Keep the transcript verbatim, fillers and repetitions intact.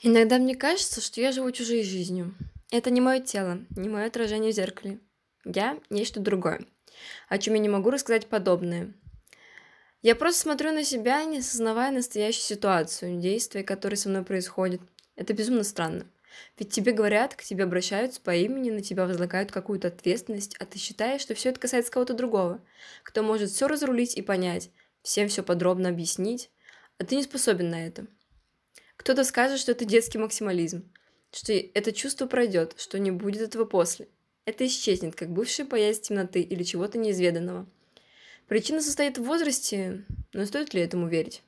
Иногда мне кажется, что я живу чужой жизнью. Это не мое тело, не мое отражение в зеркале. Я – нечто другое, о чем я не могу рассказать подобное. Я просто смотрю на себя, не осознавая настоящую ситуацию, действия, которые со мной происходят. Это безумно странно. Ведь тебе говорят, к тебе обращаются по имени, на тебя возлагают какую-то ответственность, а ты считаешь, что все это касается кого-то другого, кто может все разрулить и понять, всем все подробно объяснить, а ты не способен на это. Кто-то скажет, что это детский максимализм, что это чувство пройдет, что не будет этого после. Это исчезнет, как бывшая боязнь темноты или чего-то неизведанного. Причина состоит в возрасте, но стоит ли этому верить?